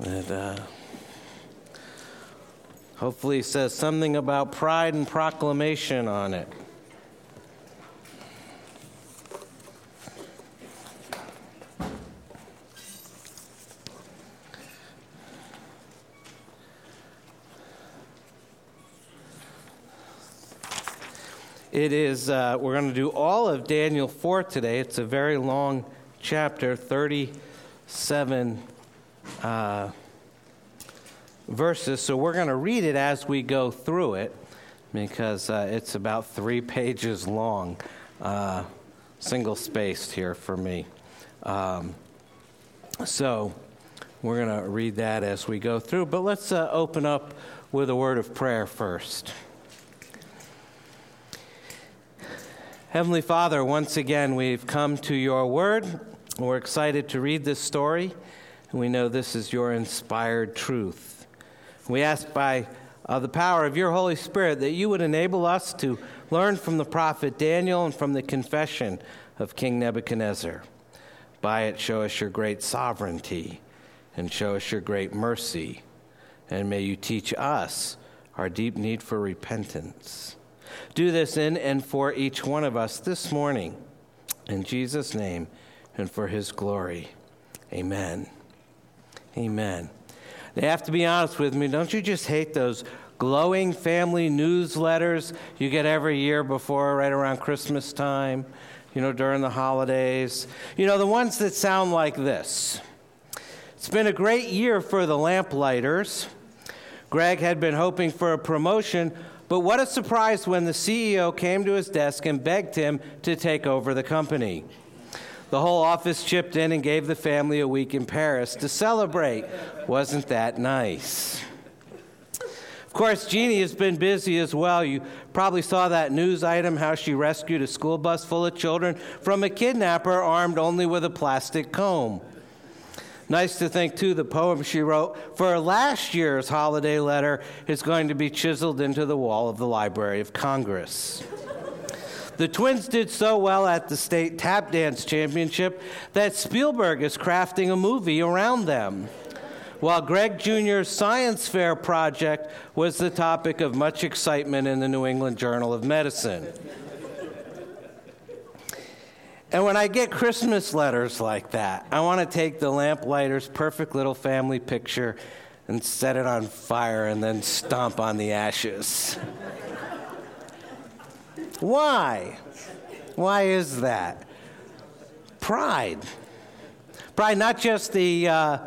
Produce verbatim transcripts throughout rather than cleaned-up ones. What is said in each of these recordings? It uh, hopefully says something about pride and proclamation on it. It is, uh, we're going to do all of Daniel four today. It's a very long chapter, thirty-seven uh, verses. So we're going to read it as we go through it because uh, it's about three pages long, uh, single-spaced here for me. Um, so we're going to read that as we go through. But let's uh, open up with a word of prayer first. Heavenly Father, once again, we've come to your word. We're excited to read this story, and we know this is your inspired truth. We ask by uh, the power of your Holy Spirit that you would enable us to learn from the prophet Daniel and from the confession of King Nebuchadnezzar. By it, show us your great sovereignty and show us your great mercy. And may you teach us our deep need for repentance. Do this in and for each one of us this morning, in Jesus' name and for his glory. Amen. Amen. They have to be honest with me. Don't you just hate those glowing family newsletters you get every year before, right around Christmas time, you know, during the holidays? You know, the ones that sound like this. It's been a great year for the lamplighters. Greg had been hoping for a promotion, but what a surprise when the C E O came to his desk and begged him to take over the company. The whole office chipped in and gave the family a week in Paris to celebrate. Wasn't that nice? Of course, Jeannie has been busy as well. You probably saw that news item, how she rescued a school bus full of children from a kidnapper armed only with a plastic comb. Nice to think, too, the poem she wrote for last year's holiday letter is going to be chiseled into the wall of the Library of Congress. The twins did so well at the state tap dance championship that Spielberg is crafting a movie around them, while Greg Junior's science fair project was the topic of much excitement in the New England Journal of Medicine. And when I get Christmas letters like that, I want to take the lamplighter's perfect little family picture and set it on fire and then stomp on the ashes. Why? Why is that? Pride. Pride, not just the uh,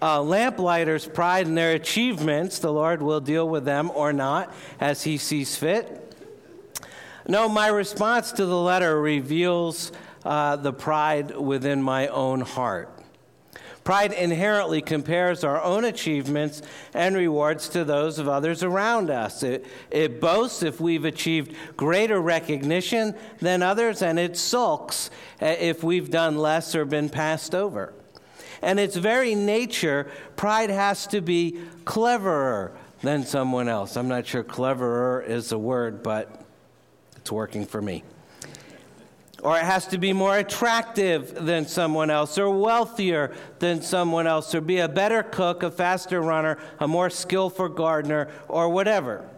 uh, lamplighter's pride in their achievements. The Lord will deal with them or not as he sees fit. No, my response to the letter reveals Uh, the pride within my own heart. Pride inherently compares our own achievements and rewards to those of others around us. It, it boasts if we've achieved greater recognition than others, and it sulks if we've done less or been passed over. And its very nature, pride has to be cleverer than someone else. I'm not sure cleverer is a word, but it's working for me. Or it has to be more attractive than someone else, or wealthier than someone else, or be a better cook, a faster runner, a more skillful gardener, or whatever.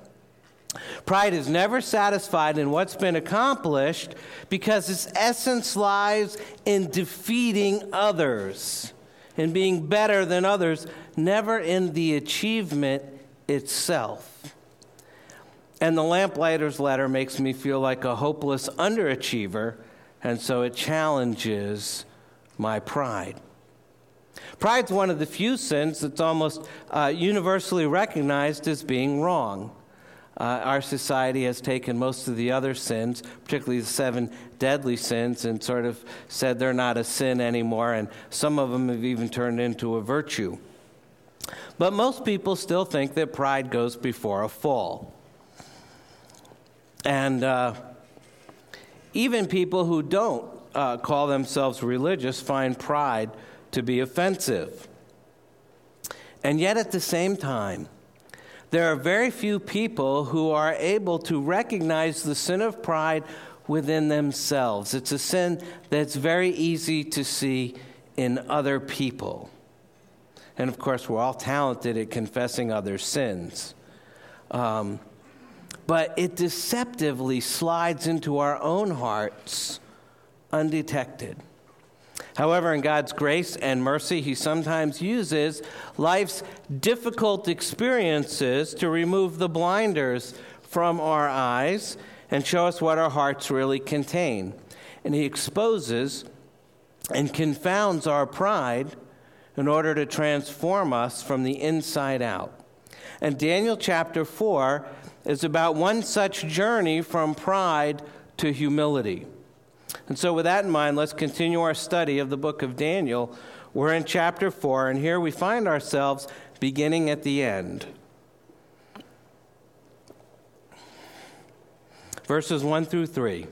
Pride is never satisfied in what's been accomplished because its essence lies in defeating others, in being better than others, never in the achievement itself. And the lamplighter's letter makes me feel like a hopeless underachiever, and so it challenges my pride. Pride's one of the few sins that's almost uh, universally recognized as being wrong. Uh, our society has taken most of the other sins, particularly the seven deadly sins, and sort of said they're not a sin anymore, and some of them have even turned into a virtue. But most people still think that pride goes before a fall. And uh, even people who don't uh, call themselves religious find pride to be offensive. And yet at the same time, there are very few people who are able to recognize the sin of pride within themselves. It's a sin that's very easy to see in other people. And of course, we're all talented at confessing others' sins. Um, but it deceptively slides into our own hearts undetected. However, in God's grace and mercy, he sometimes uses life's difficult experiences to remove the blinders from our eyes and show us what our hearts really contain. And he exposes and confounds our pride in order to transform us from the inside out. And Daniel chapter four is about one such journey from pride to humility. And so with that in mind, let's continue our study of the book of Daniel. We're in chapter four, and here we find ourselves beginning at the end. Verses one through three.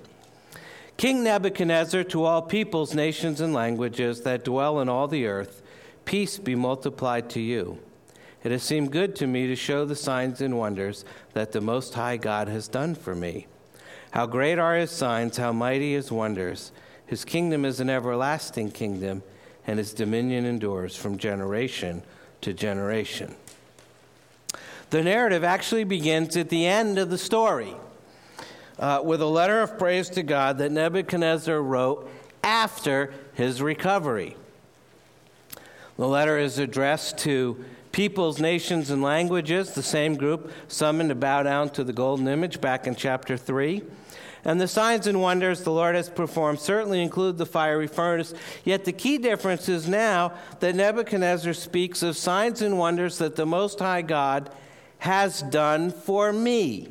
King Nebuchadnezzar, to all peoples, nations, and languages that dwell in all the earth, peace be multiplied to you. It has seemed good to me to show the signs and wonders that the Most High God has done for me. How great are his signs, how mighty his wonders. His kingdom is an everlasting kingdom, and his dominion endures from generation to generation. The narrative actually begins at the end of the story uh, with a letter of praise to God that Nebuchadnezzar wrote after his recovery. The letter is addressed to peoples, nations, and languages, the same group summoned to bow down to the golden image back in chapter three. And the signs and wonders the Lord has performed certainly include the fiery furnace. Yet the key difference is now that Nebuchadnezzar speaks of signs and wonders that the Most High God has done for me.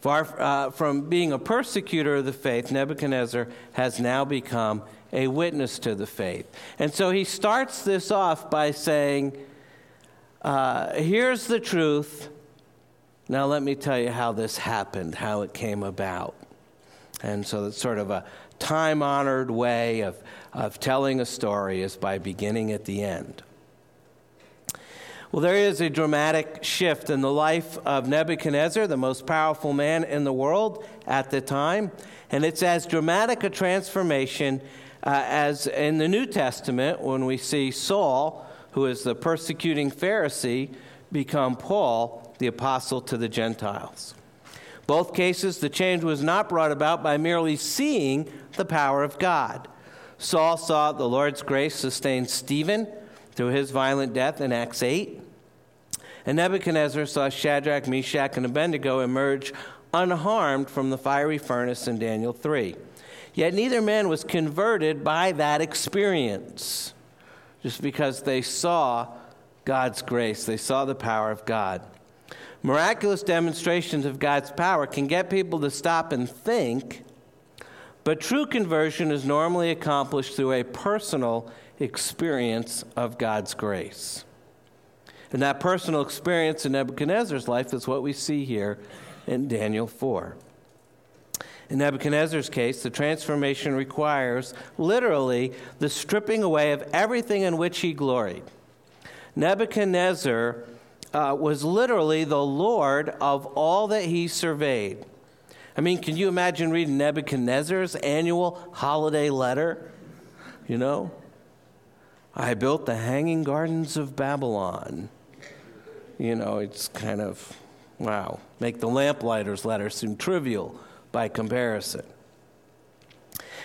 Far uh, from being a persecutor of the faith, Nebuchadnezzar has now become a witness to the faith. And so he starts this off by saying, uh, here's the truth. Now let me tell you how this happened, how it came about. And so that's sort of a time-honored way of, of telling a story is by beginning at the end. Well, there is a dramatic shift in the life of Nebuchadnezzar, the most powerful man in the world at the time. And it's as dramatic a transformation Uh, as in the New Testament, when we see Saul, who is the persecuting Pharisee, become Paul, the apostle to the Gentiles. Both cases, the change was not brought about by merely seeing the power of God. Saul saw the Lord's grace sustain Stephen through his violent death in Acts eight. And Nebuchadnezzar saw Shadrach, Meshach, and Abednego emerge unharmed from the fiery furnace in Daniel three. Yet neither man was converted by that experience, just because they saw God's grace. They saw the power of God. Miraculous demonstrations of God's power can get people to stop and think, but true conversion is normally accomplished through a personal experience of God's grace. And that personal experience in Nebuchadnezzar's life is what we see here in Daniel four. In Nebuchadnezzar's case, the transformation requires, literally, the stripping away of everything in which he gloried. Nebuchadnezzar uh, was literally the Lord of all that he surveyed. I mean, can you imagine reading Nebuchadnezzar's annual holiday letter? You know, I built the Hanging Gardens of Babylon. You know, it's kind of, wow, make the lamplighter's letter seem trivial by comparison.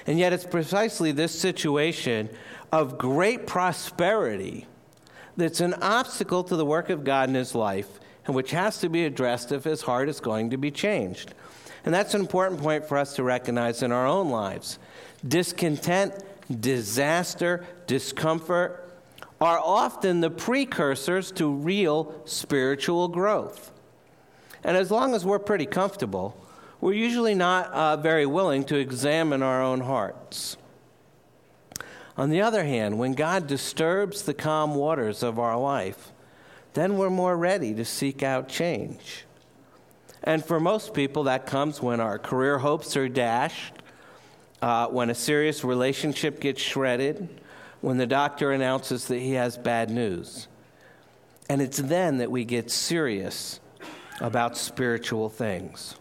And yet it's precisely this situation of great prosperity that's an obstacle to the work of God in his life, and which has to be addressed if his heart is going to be changed. And that's an important point for us to recognize in our own lives. Discontent, disaster, discomfort are often the precursors to real spiritual growth. And as long as we're pretty comfortable, we're usually not uh, very willing to examine our own hearts. On the other hand, when God disturbs the calm waters of our life, then we're more ready to seek out change. And for most people, that comes when our career hopes are dashed, uh, when a serious relationship gets shredded, when the doctor announces that he has bad news. And it's then that we get serious about spiritual things.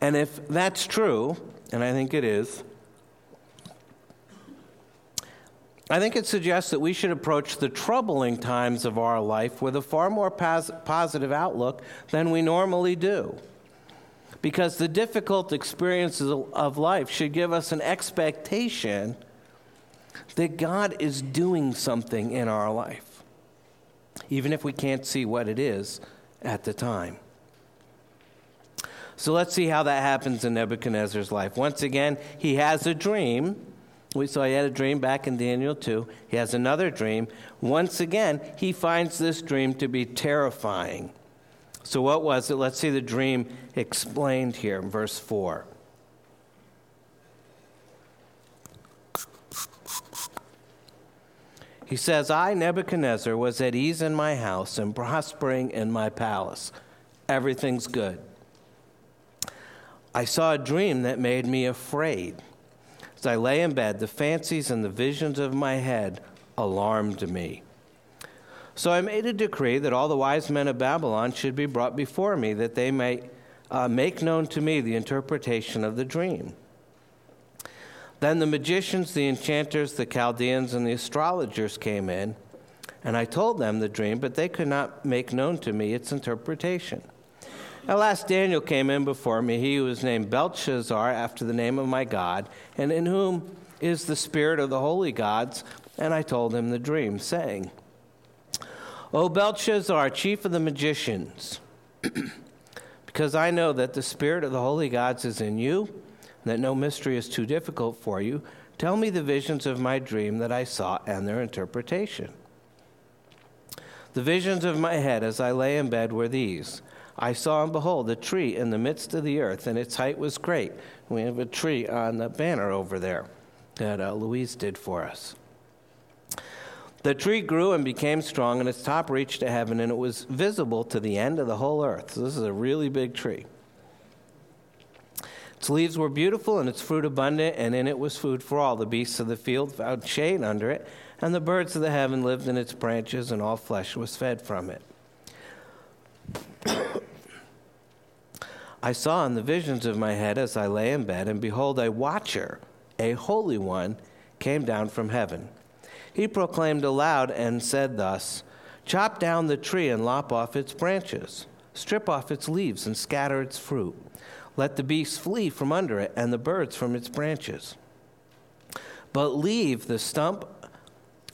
And if that's true, and I think it is, I think it suggests that we should approach the troubling times of our life with a far more pos- positive outlook than we normally do, because the difficult experiences of life should give us an expectation that God is doing something in our life, even if we can't see what it is at the time. So let's see how that happens in Nebuchadnezzar's life. Once again, he has a dream. We saw he had a dream back in Daniel two. He has another dream. Once again, he finds this dream to be terrifying. So what was it? Let's see the dream explained here in verse four. He says, I, Nebuchadnezzar, was at ease in my house and prospering in my palace. Everything's good. I saw a dream that made me afraid. As I lay in bed, the fancies and the visions of my head alarmed me. So I made a decree that all the wise men of Babylon should be brought before me, that they may uh, make known to me the interpretation of the dream. Then the magicians, the enchanters, the Chaldeans, and the astrologers came in, and I told them the dream, but they could not make known to me its interpretation. At last Daniel came in before me, he who is named Belshazzar, after the name of my God, and in whom is the spirit of the holy gods, and I told him the dream, saying, O Belshazzar, chief of the magicians, because I know that the spirit of the holy gods is in you, and that no mystery is too difficult for you, tell me the visions of my dream that I saw and their interpretation. The visions of my head as I lay in bed were these. I saw and behold a tree in the midst of the earth, and its height was great. We have a tree on the banner over there that uh, Louise did for us. The tree grew and became strong, and its top reached to heaven, and it was visible to the end of the whole earth. So this is a really big tree. Its leaves were beautiful, and its fruit abundant, and in it was food for all. The beasts of the field found shade under it, and the birds of the heaven lived in its branches, and all flesh was fed from it. I saw in the visions of my head as I lay in bed, and behold, a watcher, a holy one, came down from heaven. He proclaimed aloud and said thus, Chop down the tree and lop off its branches. Strip off its leaves and scatter its fruit. Let the beasts flee from under it and the birds from its branches. But leave the stump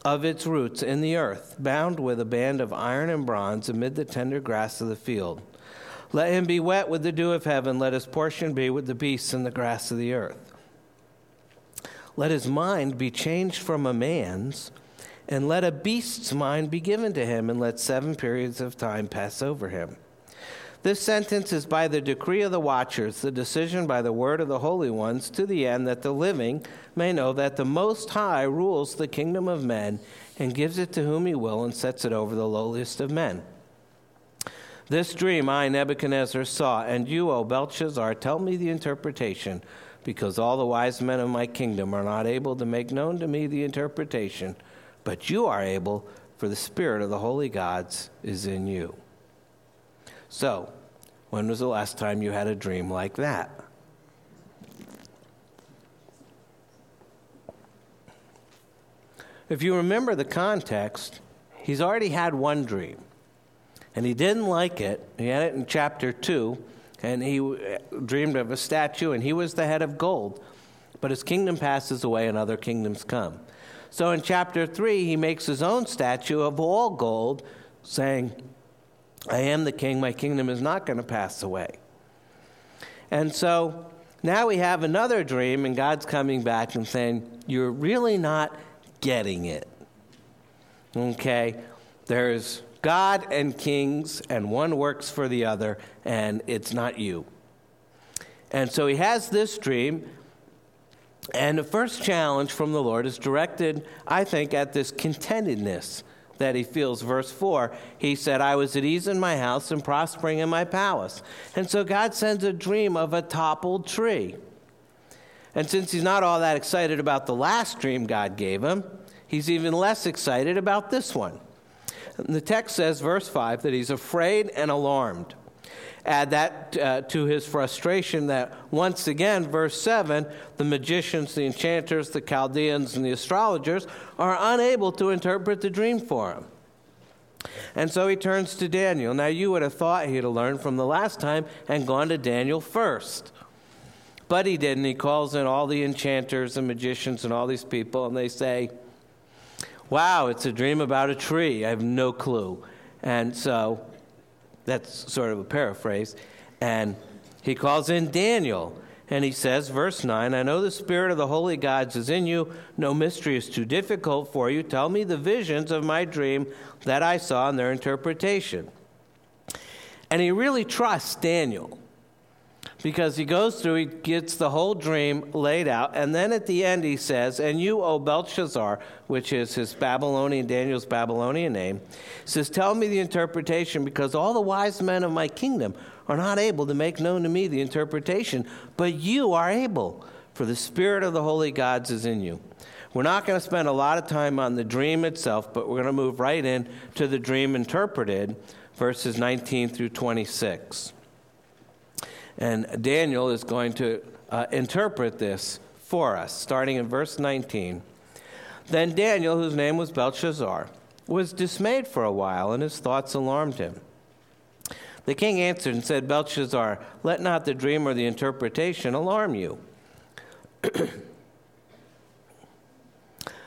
of its roots in the earth, bound with a band of iron and bronze amid the tender grass of the field. Let him be wet with the dew of heaven. Let his portion be with the beasts and the grass of the earth. Let his mind be changed from a man's, and let a beast's mind be given to him, and let seven periods of time pass over him. This sentence is by the decree of the watchers, the decision by the word of the holy ones, to the end that the living may know that the Most High rules the kingdom of men and gives it to whom he will and sets it over the lowliest of men. This dream I, Nebuchadnezzar, saw, and you, O Belshazzar, tell me the interpretation, because all the wise men of my kingdom are not able to make known to me the interpretation, but you are able, for the spirit of the holy gods is in you. So, when was the last time you had a dream like that? If you remember the context, he's already had one dream. And he didn't like it. He had it in chapter two, and he dreamed of a statue, and he was the head of gold. But his kingdom passes away, and other kingdoms come. So in chapter three, he makes his own statue of all gold, saying, I am the king, my kingdom is not going to pass away. And so now we have another dream, and God's coming back and saying, you're really not getting it. Okay, there's God and kings, and one works for the other, and it's not you. And so he has this dream, and the first challenge from the Lord is directed, I think, at this contentedness that he feels. Verse four, he said, I was at ease in my house and prospering in my palace. And so God sends a dream of a toppled tree. And since he's not all that excited about the last dream God gave him, he's even less excited about this one. The text says, verse five, that he's afraid and alarmed. Add that uh, to his frustration that once again, verse seven, the magicians, the enchanters, the Chaldeans, and the astrologers are unable to interpret the dream for him. And so he turns to Daniel. Now, you would have thought he'd have learned from the last time and gone to Daniel first. But he didn't. He calls in all the enchanters and magicians and all these people, and they say, wow, it's a dream about a tree. I have no clue. And so that's sort of a paraphrase. And he calls in Daniel, and he says, verse nine, I know the spirit of the holy gods is in you. No mystery is too difficult for you. Tell me the visions of my dream that I saw and their interpretation. And he really trusts Daniel, because he goes through, he gets the whole dream laid out, and then at the end he says, and you, O Belshazzar, which is his Babylonian, Daniel's Babylonian name, says, tell me the interpretation, because all the wise men of my kingdom are not able to make known to me the interpretation, but you are able, for the spirit of the holy gods is in you. We're not going to spend a lot of time on the dream itself, but we're going to move right in to the dream interpreted, verses nineteen through twenty-six. And Daniel is going to uh, interpret this for us, starting in verse nineteen. Then Daniel, whose name was Belshazzar, was dismayed for a while, and his thoughts alarmed him. The king answered and said, Belshazzar, let not the dream or the interpretation alarm you.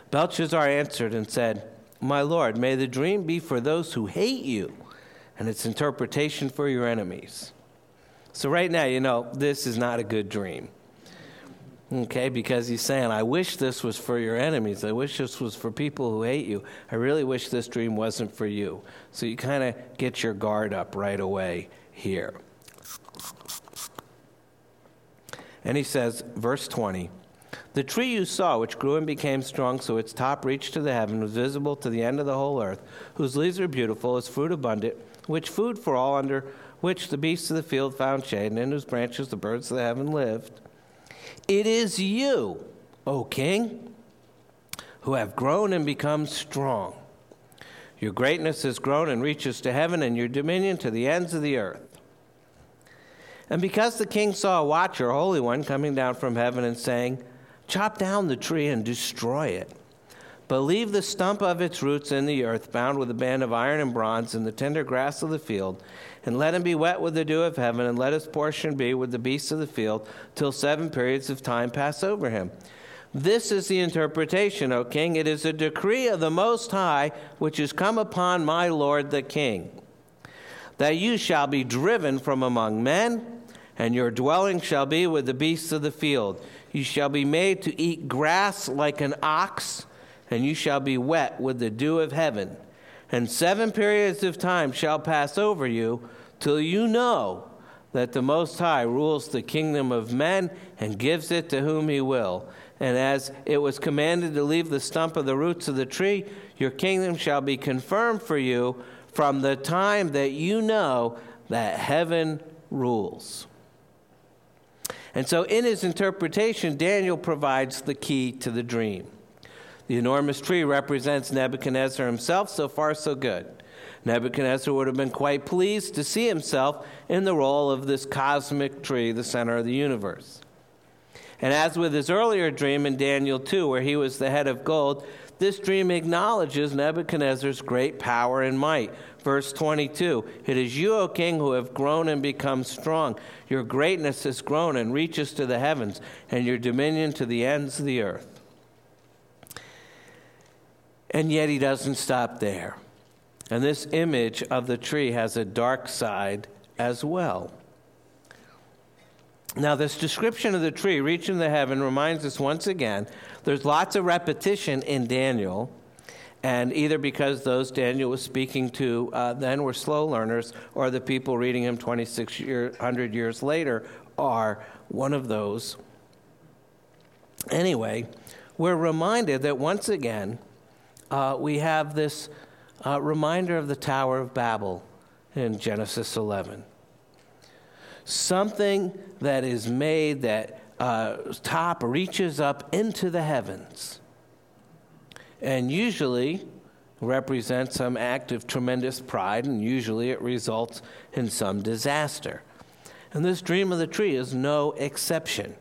Belshazzar answered and said, my lord, may the dream be for those who hate you, and its interpretation for your enemies. So right now, you know, this is not a good dream, okay, because he's saying, I wish this was for your enemies. I wish this was for people who hate you. I really wish this dream wasn't for you. So you kind of get your guard up right away here. And he says, verse twenty, the tree you saw, which grew and became strong, so its top reached to the heaven, was visible to the end of the whole earth, whose leaves are beautiful, its fruit abundant, which food for all under which the beasts of the field found shade, and in whose branches the birds of the heaven lived. It is you, O king, who have grown and become strong. Your greatness has grown and reaches to heaven, and your dominion to the ends of the earth. And because the king saw a watcher, a holy one, coming down from heaven and saying, chop down the tree and destroy it, but leave the stump of its roots in the earth, bound with a band of iron and bronze in the tender grass of the field, and let him be wet with the dew of heaven, and let his portion be with the beasts of the field, till seven periods of time pass over him. This is the interpretation, O king. It is a decree of the Most High, which is come upon my lord the king, that you shall be driven from among men, and your dwelling shall be with the beasts of the field. You shall be made to eat grass like an ox, and you shall be wet with the dew of heaven. And seven periods of time shall pass over you, till you know that the Most High rules the kingdom of men and gives it to whom he will. And as it was commanded to leave the stump of the roots of the tree, your kingdom shall be confirmed for you from the time that you know that heaven rules. And so in his interpretation, Daniel provides the key to the dream. The enormous tree represents Nebuchadnezzar himself. So far, so good. Nebuchadnezzar would have been quite pleased to see himself in the role of this cosmic tree, the center of the universe. And as with his earlier dream in Daniel two, where he was the head of gold, this dream acknowledges Nebuchadnezzar's great power and might. Verse twenty-two, it is you, O king, who have grown and become strong. Your greatness has grown and reaches to the heavens, and your dominion to the ends of the earth. And yet he doesn't stop there. And this image of the tree has a dark side as well. Now, this description of the tree reaching the heaven reminds us once again, there's lots of repetition in Daniel, and either because those Daniel was speaking to uh, then were slow learners, or the people reading him twenty-six hundred years later are one of those. Anyway, we're reminded that once again, Uh, we have this uh, reminder of the Tower of Babel in Genesis eleven. Something that is made that uh, top reaches up into the heavens and usually represents some act of tremendous pride, and usually it results in some disaster. And this dream of the tree is no exception.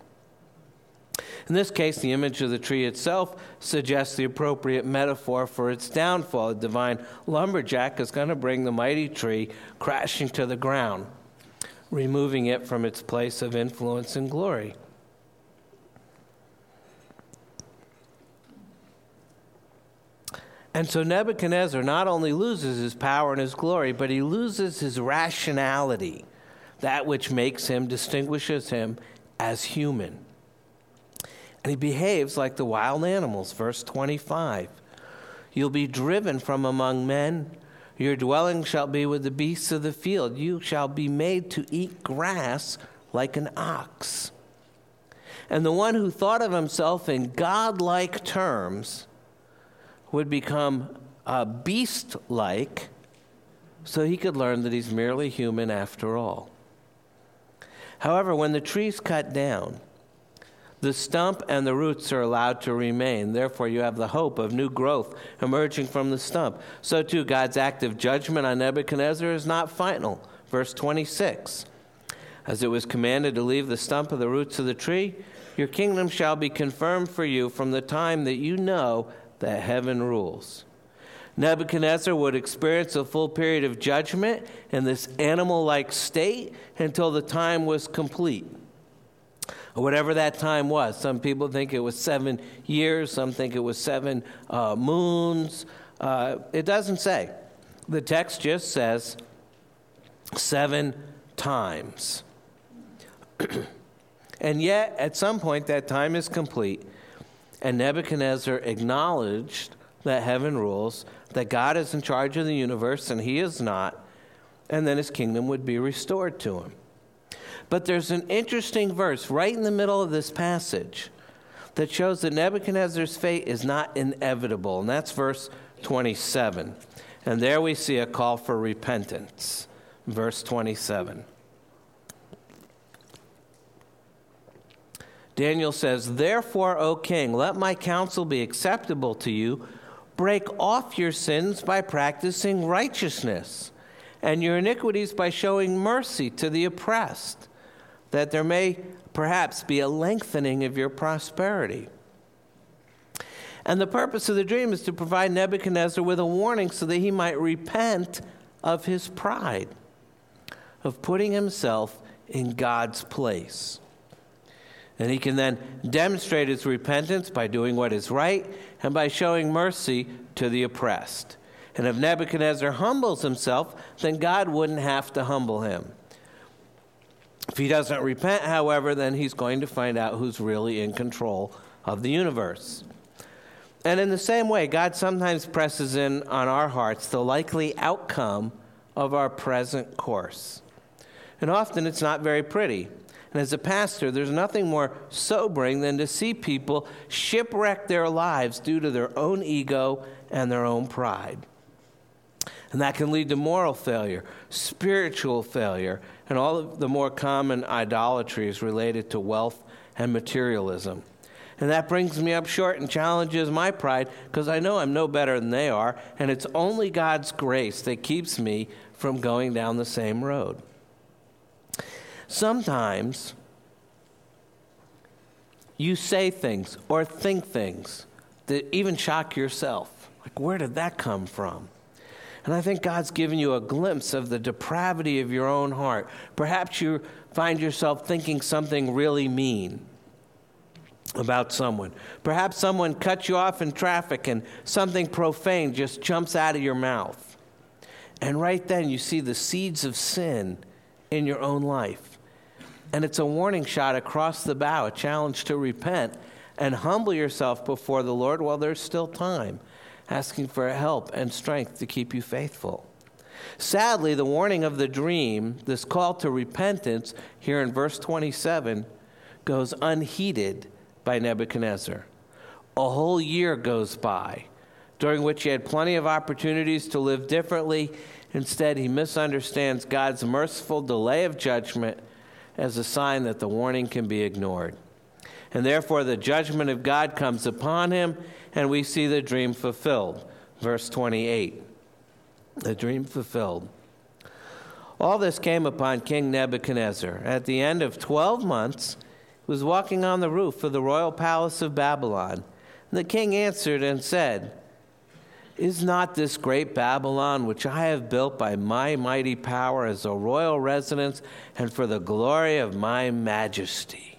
In this case, the image of the tree itself suggests the appropriate metaphor for its downfall. A divine lumberjack is going to bring the mighty tree crashing to the ground, removing it from its place of influence and glory. And so Nebuchadnezzar not only loses his power and his glory, but he loses his rationality, that which makes him, distinguishes him as human. And he behaves like the wild animals, verse twenty-five. You'll be driven from among men. Your dwelling shall be with the beasts of the field. You shall be made to eat grass like an ox. And the one who thought of himself in godlike terms would become uh, beast-like, so he could learn that he's merely human after all. However, when the tree's cut down, the stump and the roots are allowed to remain. Therefore, you have the hope of new growth emerging from the stump. So, too, God's active judgment on Nebuchadnezzar is not final. Verse twenty-six, as it was commanded to leave the stump of the roots of the tree, your kingdom shall be confirmed for you from the time that you know that heaven rules. Nebuchadnezzar would experience a full period of judgment in this animal-like state until the time was complete. Whatever that time was. Some people think it was seven years. Some think it was seven uh, moons. Uh, it doesn't say. The text just says seven times. And yet, at some point, that time is complete. And Nebuchadnezzar acknowledged that heaven rules, that God is in charge of the universe, and he is not. And then his kingdom would be restored to him. But there's an interesting verse right in the middle of this passage that shows that Nebuchadnezzar's fate is not inevitable, and that's verse twenty-seven. And there we see a call for repentance, verse twenty-seven. Daniel says, therefore, O king, let my counsel be acceptable to you. Break off your sins by practicing righteousness, and your iniquities by showing mercy to the oppressed, that there may perhaps be a lengthening of your prosperity. And the purpose of the dream is to provide Nebuchadnezzar with a warning so that he might repent of his pride, of putting himself in God's place. And he can then demonstrate his repentance by doing what is right and by showing mercy to the oppressed. And if Nebuchadnezzar humbles himself, then God wouldn't have to humble him. If he doesn't repent, however, then he's going to find out who's really in control of the universe. And in the same way, God sometimes presses in on our hearts the likely outcome of our present course. And often it's not very pretty. And as a pastor, there's nothing more sobering than to see people shipwreck their lives due to their own ego and their own pride. And that can lead to moral failure, spiritual failure, and all of the more common idolatries related to wealth and materialism. And that brings me up short and challenges my pride because I know I'm no better than they are, and it's only God's grace that keeps me from going down the same road. Sometimes you say things or think things that even shock yourself. Like, where did that come from? And I think God's given you a glimpse of the depravity of your own heart. Perhaps you find yourself thinking something really mean about someone. Perhaps someone cuts you off in traffic and something profane just jumps out of your mouth. And right then you see the seeds of sin in your own life. And it's a warning shot across the bow, a challenge to repent and humble yourself before the Lord while there's still time, asking for help and strength to keep you faithful. Sadly, the warning of the dream, this call to repentance here in verse twenty-seven, goes unheeded by Nebuchadnezzar. A whole year goes by, during which he had plenty of opportunities to live differently. Instead, he misunderstands God's merciful delay of judgment as a sign that the warning can be ignored. And therefore, the judgment of God comes upon him, and we see the dream fulfilled. Verse twenty-eight, the dream fulfilled. All this came upon King Nebuchadnezzar. At the end of twelve months, he was walking on the roof of the royal palace of Babylon. And the king answered and said, "Is not this great Babylon, which I have built by my mighty power as a royal residence and for the glory of my majesty?"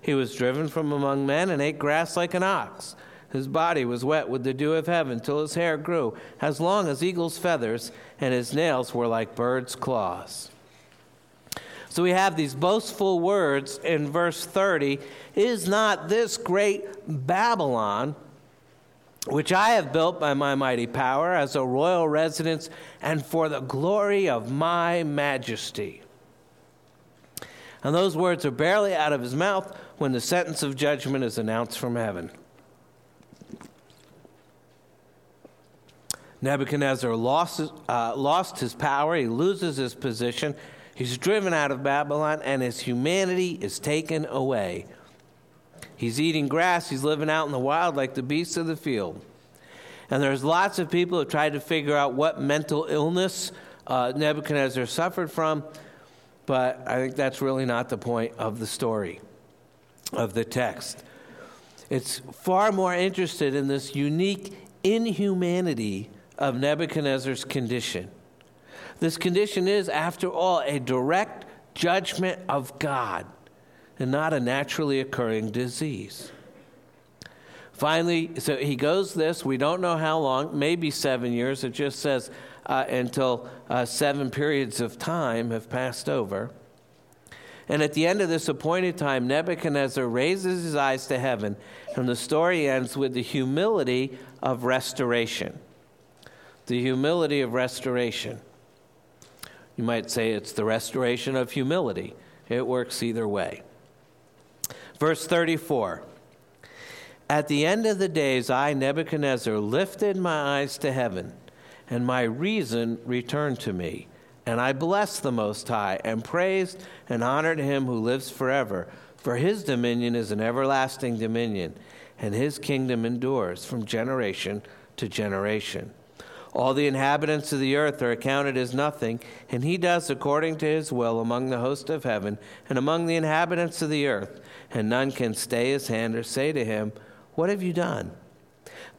He was driven from among men and ate grass like an ox. His body was wet with the dew of heaven till his hair grew as long as eagle's feathers, and his nails were like birds' claws. So we have these boastful words in verse thirty. "Is not this great Babylon, which I have built by my mighty power as a royal residence and for the glory of my majesty?" And those words are barely out of his mouth when the sentence of judgment is announced from heaven. Nebuchadnezzar lost, uh, lost his power. He loses his position. He's driven out of Babylon, and his humanity is taken away. He's eating grass. He's living out in the wild like the beasts of the field. And there's lots of people who tried to figure out what mental illness uh, Nebuchadnezzar suffered from, but I think that's really not the point of the story, of the text. It's far more interested in this unique inhumanity of Nebuchadnezzar's condition. This condition is, after all, a direct judgment of God and not a naturally occurring disease. Finally, so he goes this, we don't know how long, maybe seven years. It just says uh, until uh, seven periods of time have passed over. And at the end of this appointed time, Nebuchadnezzar raises his eyes to heaven, and the story ends with the humility of restoration. The humility of restoration. You might say it's the restoration of humility. It works either way. Verse thirty-four. "At the end of the days, I, Nebuchadnezzar, lifted my eyes to heaven, and my reason returned to me. And I blessed the Most High, and praised and honored him who lives forever. For his dominion is an everlasting dominion, and his kingdom endures from generation to generation. All the inhabitants of the earth are accounted as nothing, and he does according to his will among the host of heaven and among the inhabitants of the earth, and none can stay his hand or say to him, 'What have you done?' At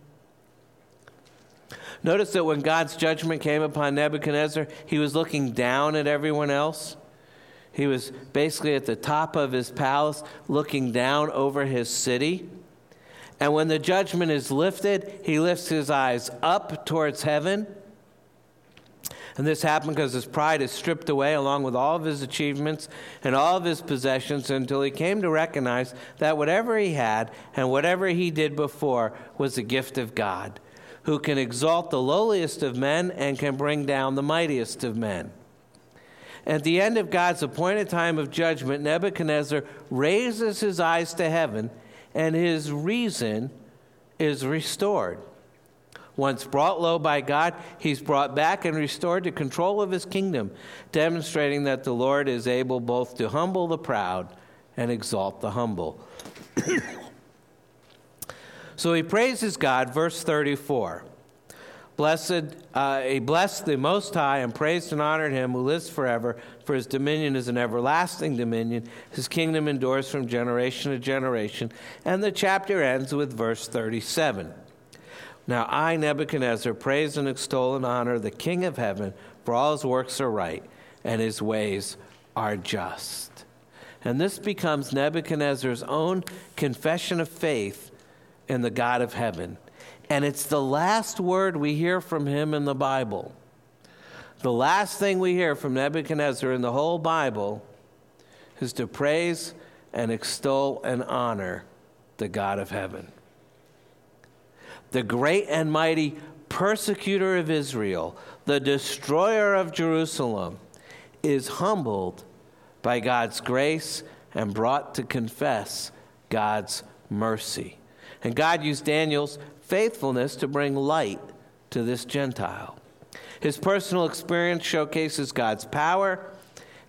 Notice that when God's judgment came upon Nebuchadnezzar, he was looking down at everyone else. He was basically at the top of his palace, looking down over his city. And when the judgment is lifted, he lifts his eyes up towards heaven. And this happened because his pride is stripped away along with all of his achievements and all of his possessions, until he came to recognize that whatever he had and whatever he did before was a gift of God, who can exalt the lowliest of men and can bring down the mightiest of men. At the end of God's appointed time of judgment, Nebuchadnezzar raises his eyes to heaven, and his reason is restored. Once brought low by God, he's brought back and restored to control of his kingdom, demonstrating that the Lord is able both to humble the proud and exalt the humble. So he praises God, verse thirty-four. Blessed, uh, he blessed the Most High and praised and honored him who lives forever, for his dominion is an everlasting dominion. His kingdom endures from generation to generation. And the chapter ends with verse thirty-seven. Now I, Nebuchadnezzar, praise and extol and honor the King of heaven, for all his works are right, and his ways are just. And this becomes Nebuchadnezzar's own confession of faith in the God of heaven. And it's the last word we hear from him in the Bible. The last thing we hear from Nebuchadnezzar in the whole Bible is to praise and extol and honor the God of heaven. The great and mighty persecutor of Israel, the destroyer of Jerusalem, is humbled by God's grace and brought to confess God's mercy. And God used Daniel's faithfulness to bring light to this Gentile. His personal experience showcases God's power,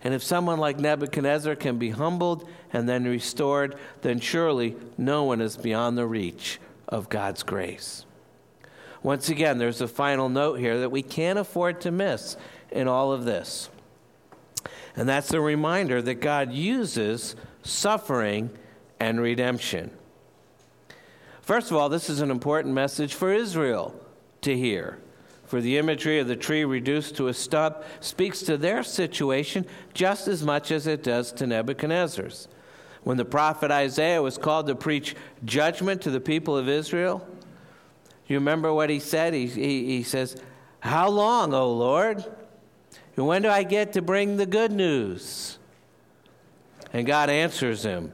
and if someone like Nebuchadnezzar can be humbled and then restored, then surely no one is beyond the reach of God's grace. Once again, there's a final note here that we can't afford to miss in all of this. And that's a reminder that God uses suffering and redemption. First of all, this is an important message for Israel to hear. For the imagery of the tree reduced to a stump speaks to their situation just as much as it does to Nebuchadnezzar's. When the prophet Isaiah was called to preach judgment to the people of Israel, you remember what he said? He, he, he says, "How long, O Lord? And when do I get to bring the good news?" And God answers him.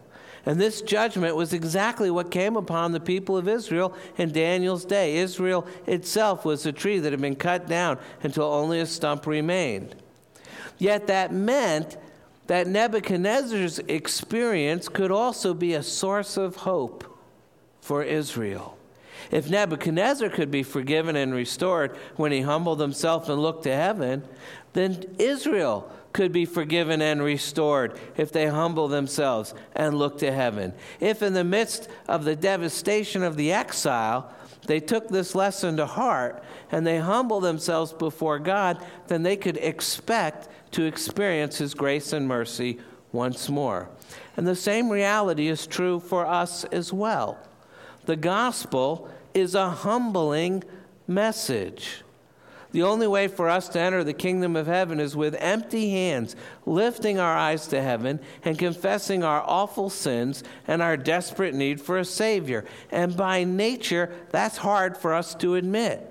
And this judgment was exactly what came upon the people of Israel in Daniel's day. Israel itself was a tree that had been cut down until only a stump remained. Yet that meant that Nebuchadnezzar's experience could also be a source of hope for Israel. If Nebuchadnezzar could be forgiven and restored when he humbled himself and looked to heaven, then Israel could be forgiven and restored if they humble themselves and look to heaven. If in the midst of the devastation of the exile, they took this lesson to heart and they humble themselves before God, then they could expect to experience his grace and mercy once more. And the same reality is true for us as well. The gospel is a humbling message. The only way for us to enter the kingdom of heaven is with empty hands, lifting our eyes to heaven and confessing our awful sins and our desperate need for a Savior. And by nature, that's hard for us to admit.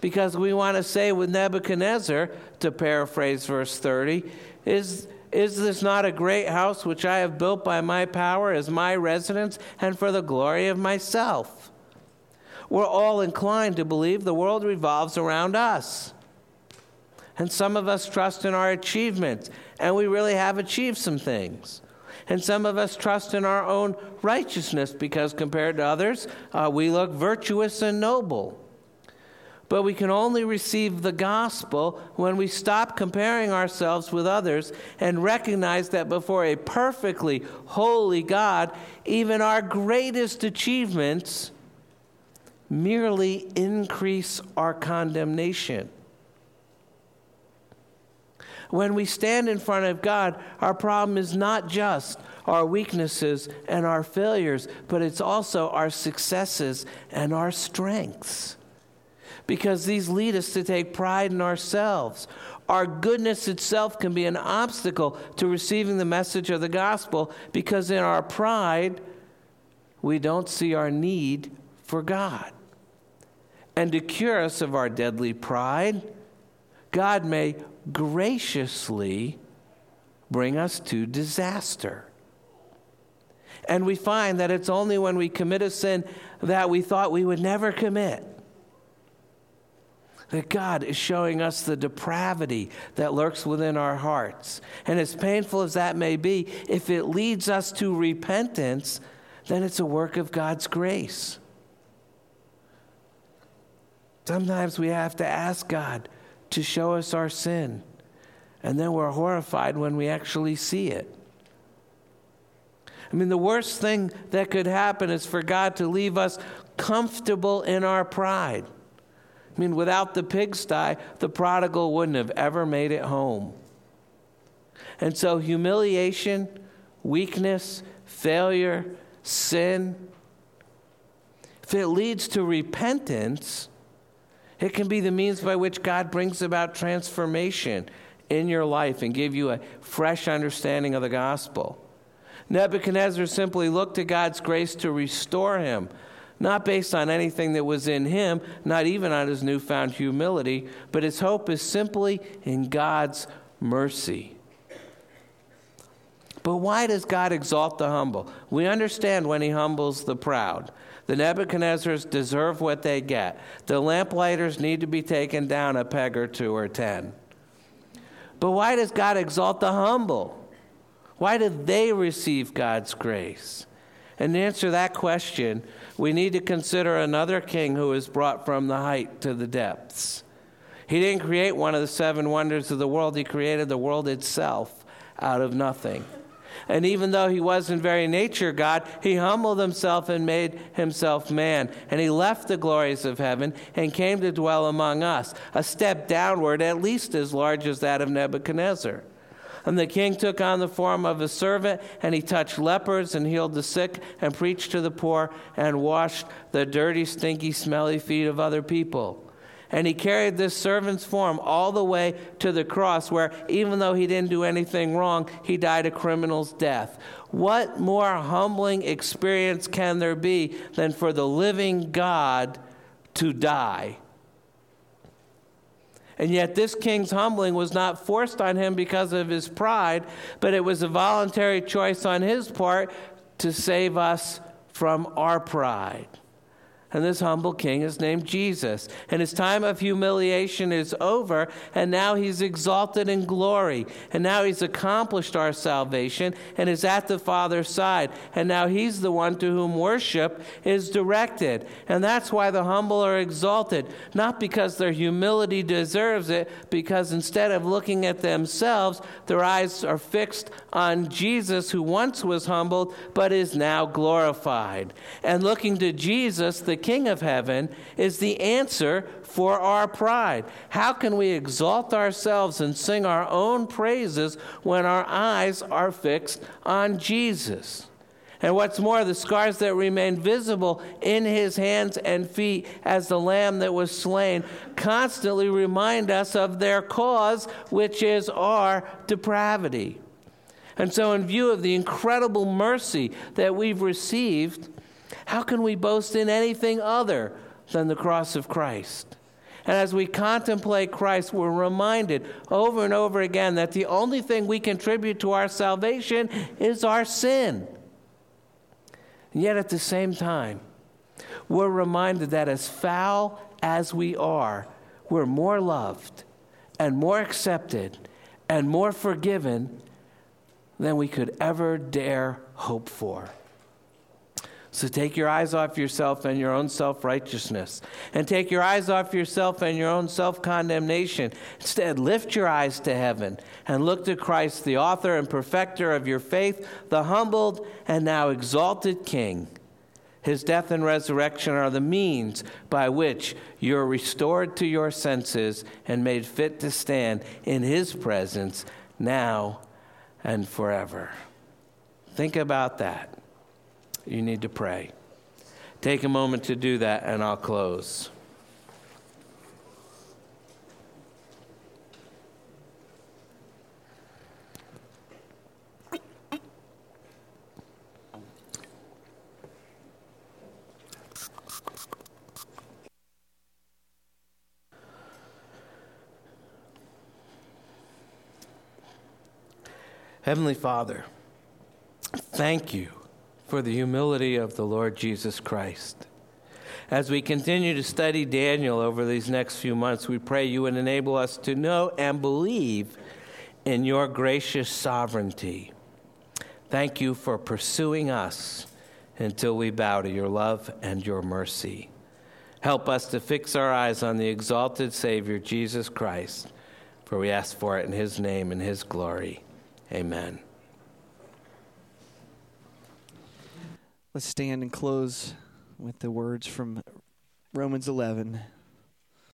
Because we want to say with Nebuchadnezzar, to paraphrase verse thirty, is, is this not a great house which I have built by my power as my residence and for the glory of myself? We're all inclined to believe the world revolves around us. And some of us trust in our achievements, and we really have achieved some things. And some of us trust in our own righteousness because compared to others, uh, we look virtuous and noble. But we can only receive the gospel when we stop comparing ourselves with others and recognize that before a perfectly holy God, even our greatest achievements merely increase our condemnation. When we stand in front of God, our problem is not just our weaknesses and our failures, but it's also our successes and our strengths. Because these lead us to take pride in ourselves. Our goodness itself can be an obstacle to receiving the message of the gospel because in our pride, we don't see our need for God. And to cure us of our deadly pride, God may graciously bring us to disaster. And we find that it's only when we commit a sin that we thought we would never commit that God is showing us the depravity that lurks within our hearts. And as painful as that may be, if it leads us to repentance, then it's a work of God's grace. Sometimes we have to ask God to show us our sin, and then we're horrified when we actually see it. I mean, the worst thing that could happen is for God to leave us comfortable in our pride. I mean, without the pigsty, the prodigal wouldn't have ever made it home. And so humiliation, weakness, failure, sin, if it leads to repentance, it can be the means by which God brings about transformation in your life and give you a fresh understanding of the gospel. Nebuchadnezzar simply looked to God's grace to restore him, not based on anything that was in him, not even on his newfound humility, but his hope is simply in God's mercy. But why does God exalt the humble? We understand when he humbles the proud. The Nebuchadnezzars deserve what they get. The lamplighters need to be taken down a peg or two or ten. But why does God exalt the humble? Why do they receive God's grace? And to answer that question, we need to consider another king who is brought from the height to the depths. He didn't create one of the seven wonders of the world. He created the world itself out of nothing. And even though he was in very nature God, he humbled himself and made himself man. And he left the glories of heaven and came to dwell among us, a step downward at least as large as that of Nebuchadnezzar. And the king took on the form of a servant, and he touched lepers and healed the sick and preached to the poor and washed the dirty, stinky, smelly feet of other people. And he carried this servant's form all the way to the cross, where even though he didn't do anything wrong, he died a criminal's death. What more humbling experience can there be than for the living God to die? And yet this king's humbling was not forced on him because of his pride, but it was a voluntary choice on his part to save us from our pride. And this humble king is named Jesus. And his time of humiliation is over, and now he's exalted in glory. And now he's accomplished our salvation and is at the Father's side. And now he's the one to whom worship is directed. And that's why the humble are exalted, not because their humility deserves it, because instead of looking at themselves, their eyes are fixed on Jesus, who once was humbled but is now glorified. And looking to Jesus, the King of heaven, is the answer for our pride. How can we exalt ourselves and sing our own praises when our eyes are fixed on Jesus? And what's more, the scars that remain visible in his hands and feet as the lamb that was slain constantly remind us of their cause, which is our depravity. And so in view of the incredible mercy that we've received, how can we boast in anything other than the cross of Christ? And as we contemplate Christ, we're reminded over and over again that the only thing we contribute to our salvation is our sin. And yet at the same time, we're reminded that as foul as we are, we're more loved and more accepted and more forgiven than we could ever dare hope for. So take your eyes off yourself and your own self-righteousness. And take your eyes off yourself and your own self-condemnation. Instead, lift your eyes to heaven and look to Christ, the author and perfecter of your faith, the humbled and now exalted King. His death and resurrection are the means by which you're restored to your senses and made fit to stand in his presence now and forever. Think about that. You need to pray. Take a moment to do that, and I'll close. Heavenly Father, thank you for the humility of the Lord Jesus Christ. As we continue to study Daniel over these next few months, we pray you would enable us to know and believe in your gracious sovereignty. Thank you for pursuing us until we bow to your love and your mercy. Help us to fix our eyes on the exalted Savior, Jesus Christ, for we ask for it in his name and his glory. Amen. Let's stand and close with the words from Romans eleven.